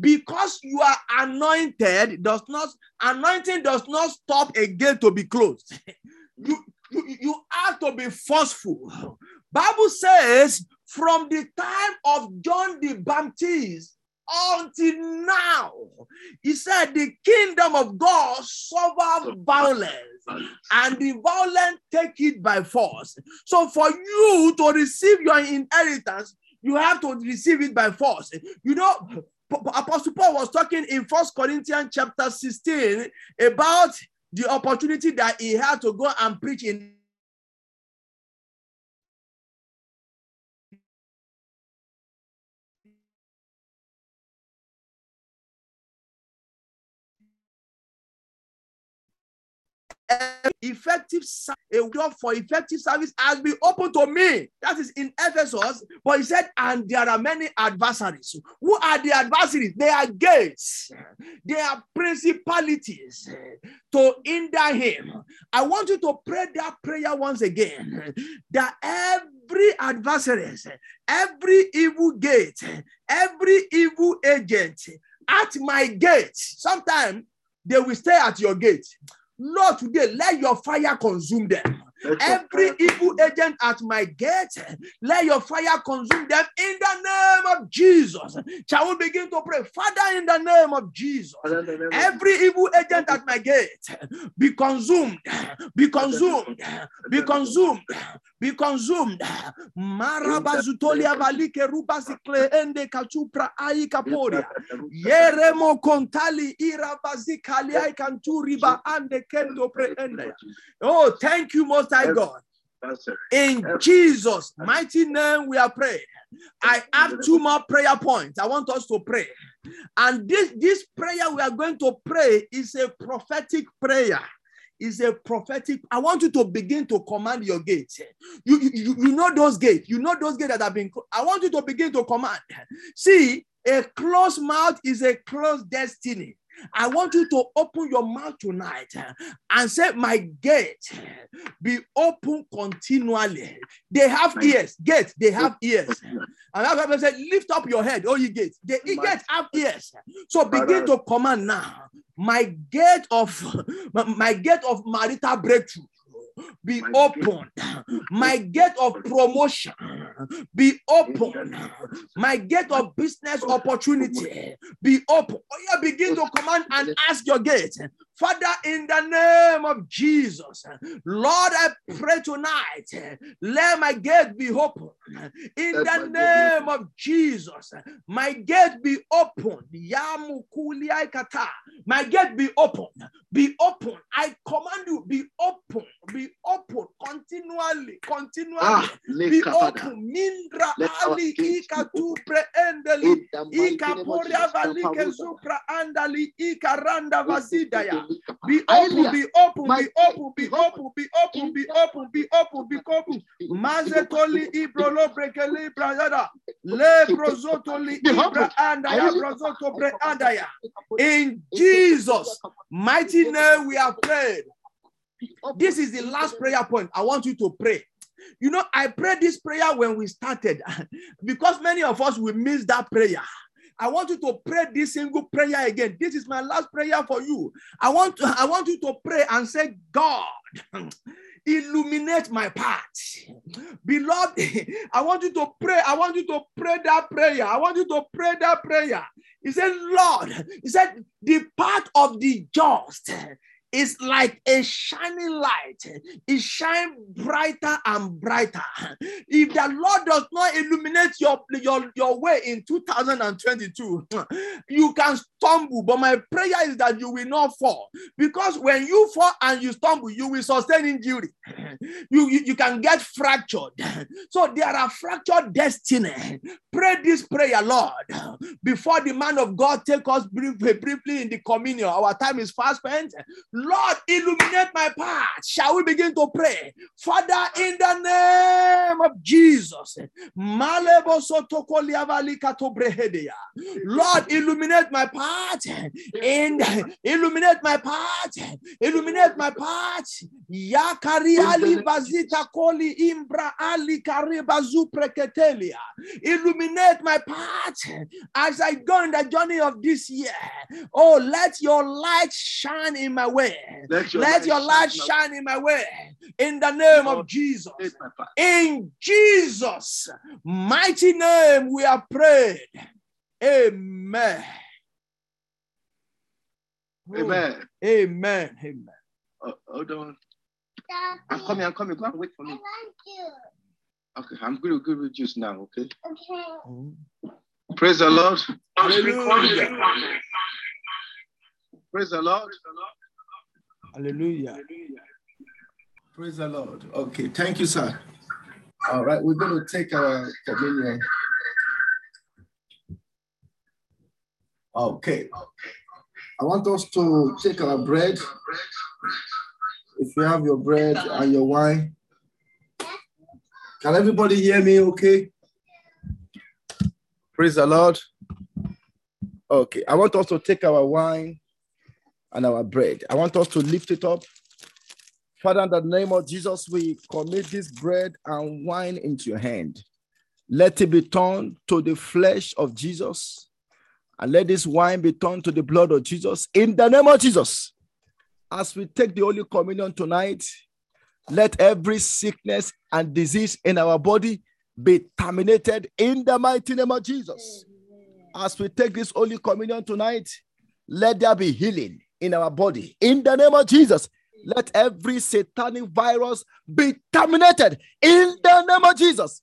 because you are anointed, does not anointing does not stop a gate to be closed. You, you, you have to be forceful. Bible says, from the time of John the Baptist until now, he said, the kingdom of God suffered violence, and the violent take it by force. So for you to receive your inheritance, you have to receive it by force. You know, Apostle Paul was talking in First Corinthians chapter sixteen about the opportunity that he had to go and preach in effective a door for effective service has been open to me. That is in Ephesus. But he said, and there are many adversaries. Who are the adversaries? They are gates. They are principalities to hinder him. I want you to pray that prayer once again. That every adversary, every evil gate, every evil agent at my gate. Sometimes they will stay at your gate. Lord, today, let your fire consume them. Every evil agent at my gate, let your fire consume them in the name of Jesus. Shall we begin to pray? Father, in the name of Jesus, every evil agent at my gate, be consumed, be consumed, be consumed, be consumed. Marabazutolia valike rubasikle ende kachupra aikaporia. Yeremo kontali irabazikali aikanturiba ande kendo pre ende. Oh, thank you, Most High God. In Jesus' mighty name we are praying. I have two more prayer points. I want us to pray. And this, this prayer we are going to pray is a prophetic prayer. Is a prophetic. I want you to begin to command your gates. You, you, you know those gates. You know those gates that have been. I want you to begin to command. See, a closed mouth is a closed destiny. I want you to open your mouth tonight and say, my gate be open continually. They have ears. Gates, they have ears. And that's why I said, lift up your head, oh ye gates. The gates have ears. So begin to command now. My gate of my gate of marital breakthrough be open. My gate of promotion be open. My gate of business opportunity be open. Oh, yeah, begin to command and ask your gate. Father, in the name of Jesus, Lord, I pray tonight, let my gate be open. In the name of Jesus, my gate be open. My gate be open. Be open. I command you, be open. Be open. Continually. Continually. Be open. Mindra ali ikatu preendeli. Ikaporia valike supra andali ikaranda vazidaya. Be open, be open, be open, be open, be open, be open, be open, be open. Mazetoli ibrolo brekeli brada. Le brozotoli ibra andaya brozoto pre andaya. In Jesus' mighty name we are prayed. This is the last prayer point. I want you to pray. You know, I prayed this prayer when we started because many of us will miss that prayer. I want you to pray this single prayer again. This is my last prayer for you. I want, I want you to pray and say, God, illuminate my path. Beloved, I want you to pray. I want you to pray that prayer. I want you to pray that prayer. He said, Lord, he said, the path of the just is like a shining light. It shines brighter and brighter. If the Lord does not illuminate your, your, your way in two thousand twenty-two, you can stumble. But my prayer is that you will not fall. Because when you fall and you stumble, you will sustain injury. You, you, you can get fractured. So there are fractured destiny. Pray this prayer, Lord. before the man of God take us briefly, briefly in the communion, our time is fast spent. Lord, illuminate my path. Shall we begin to pray? Father, in the name of Jesus, Lord, illuminate my path. In illuminate my path. Illuminate my path. Yakari ali bazita koli imbra ali kari bazu preketelia. Illuminate my path as I go on the journey of this year. Oh, let your light shine in my way. Let your, let light, your light shine, shine in my way. In the name Lord, of Jesus. In Jesus' mighty name we are prayed. Amen. Amen. Ooh. Amen. Amen. Uh, hold on. Daddy, I'm coming. I'm coming. Go and wait for me. I want you. Okay, I'm going to give you juice now. Okay. Okay. Mm-hmm. Praise the Lord. Hallelujah. Praise the Lord. Hallelujah. Praise the Lord. Okay. Thank you, sir. All right. We're going to take our communion. Okay. I want us to take our bread. If you have your bread and your wine. Can everybody hear me okay? Praise the Lord. Okay, I want us to take our wine and our bread. I want us to lift it up. Father, in the name of Jesus, we commit this bread and wine into your hand. Let it be turned to the flesh of Jesus. And let this wine be turned to the blood of Jesus. In the name of Jesus, as we take the Holy Communion tonight, let every sickness and disease in our body be terminated in the mighty name of Jesus. As we take this Holy Communion tonight, let there be healing in our body. In the name of Jesus, let every satanic virus be terminated in the name of Jesus.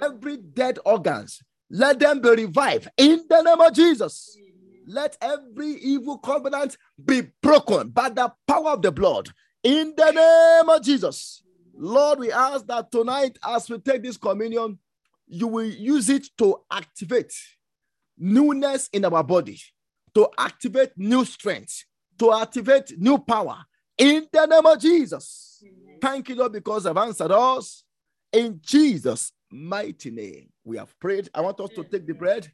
Every dead organs, let them be revived in the name of Jesus. Let every evil covenant be broken by the power of the blood in the name of Jesus. Lord, we ask that tonight as we take this communion, you will use it to activate newness in our body, to activate new strength, to activate new power in the name of Jesus. Thank you, Lord, because you have answered us in Jesus' mighty name. We have prayed. I want us to take the bread.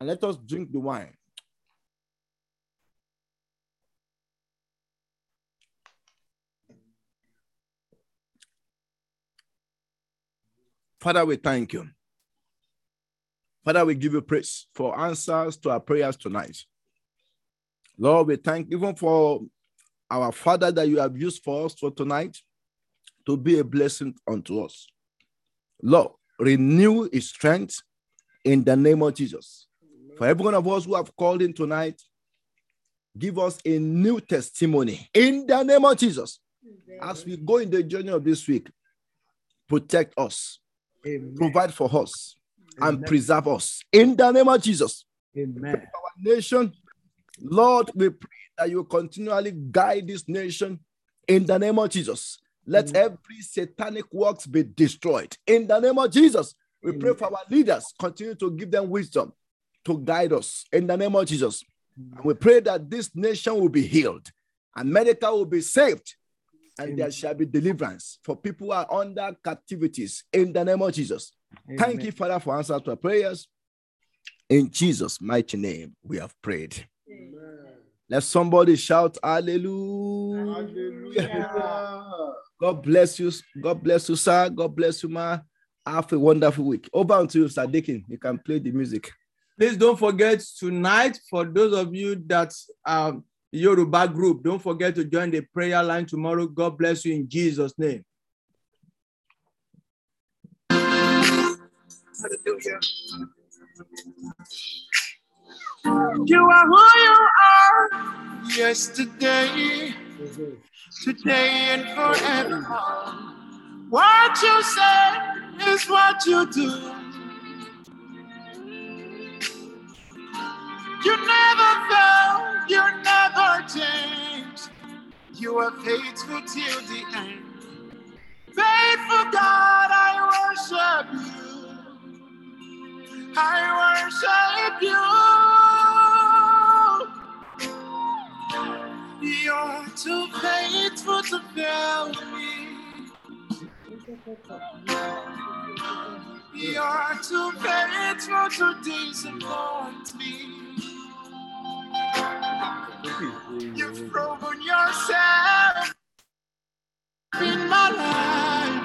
And let us drink the wine. Father, we thank you. Father, we give you praise for answers to our prayers tonight. Lord, we thank you even for our Father that you have used for us for tonight to be a blessing unto us. Lord, renew his strength in the name of Jesus. Amen. For every one of us who have called in tonight, give us a new testimony in the name of Jesus. Amen. As we go in the journey of this week, protect us, Amen. Provide for us, Amen. And preserve us in the name of Jesus. Amen. Our nation, Lord, we pray that you continually guide this nation in the name of Jesus. Let Amen. Every satanic works be destroyed in the name of Jesus. We Amen. Pray for our leaders. Continue to give them wisdom to guide us in the name of Jesus. Amen. And we pray that this nation will be healed, America will be saved, and Amen. There shall be deliverance for people who are under captivities in the name of Jesus. Amen. Thank you, Father, for answering to our prayers. In Jesus' mighty name, we have prayed. Amen. Let somebody shout, hallelujah. Hallelujah. God bless you. God bless you, sir. God bless you, ma. Have a wonderful week. Over unto you, Sir Deacon. You can play the music. Please don't forget tonight, for those of you that are Yoruba group, don't forget to join the prayer line tomorrow. God bless you in Jesus' name. Hallelujah. You are who you are, yesterday, today, and forever. What you say is what you do. You never fail, you never you are faithful till the end. Faithful God, I worship you. I worship you. You're too faithful to fail me. You're too faithful to disappoint me. You've proven yourself in my life,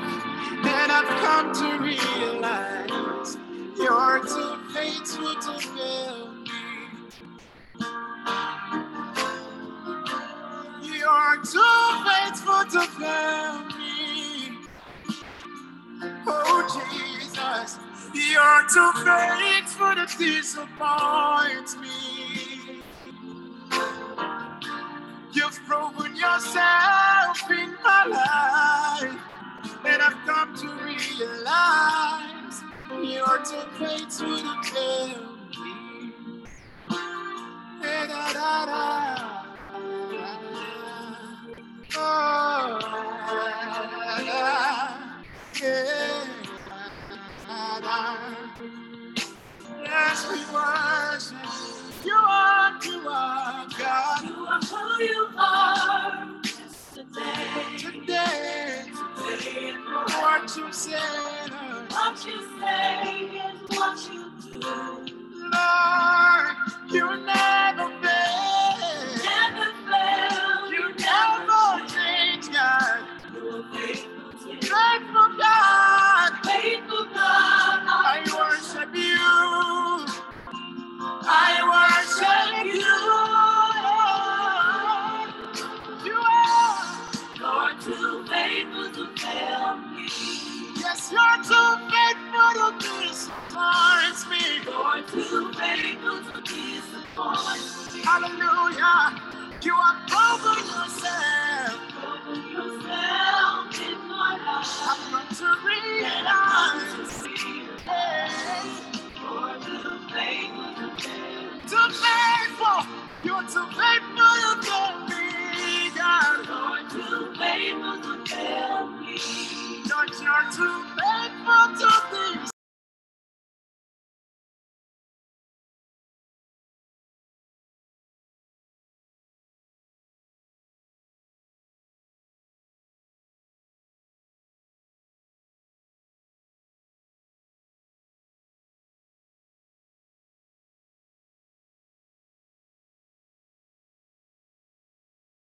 and I've come to realize you're too faithful to fail me. You're too faithful to fail me. Oh Jesus, you're too faithful to disappoint me. You've proven yourself in my life, and I've come to realize you're too faithful to fail me. Hey, da, da, da. Oh, da, da. Yeah, da, da. Yes, we worship. You are, you are God. You are who you are. Today, today, today, what you say, what you say, and what you do. Lord, you never fail. Never fail. You never change, God. You are faithful, faithful God. Faithful God. I worship you. I worship you. You are, you're too faithful to fail me. Yes, you're too faithful to disappoint me. You're too faithful to disappoint me. Hallelujah. You are proving yourself. Proving yourself in my life. I'm going to realize. Hey. You're too faithful. Too faithful, you're too faithful to fail me, God. You're too faithful to fail me. Lord, you're too faithful.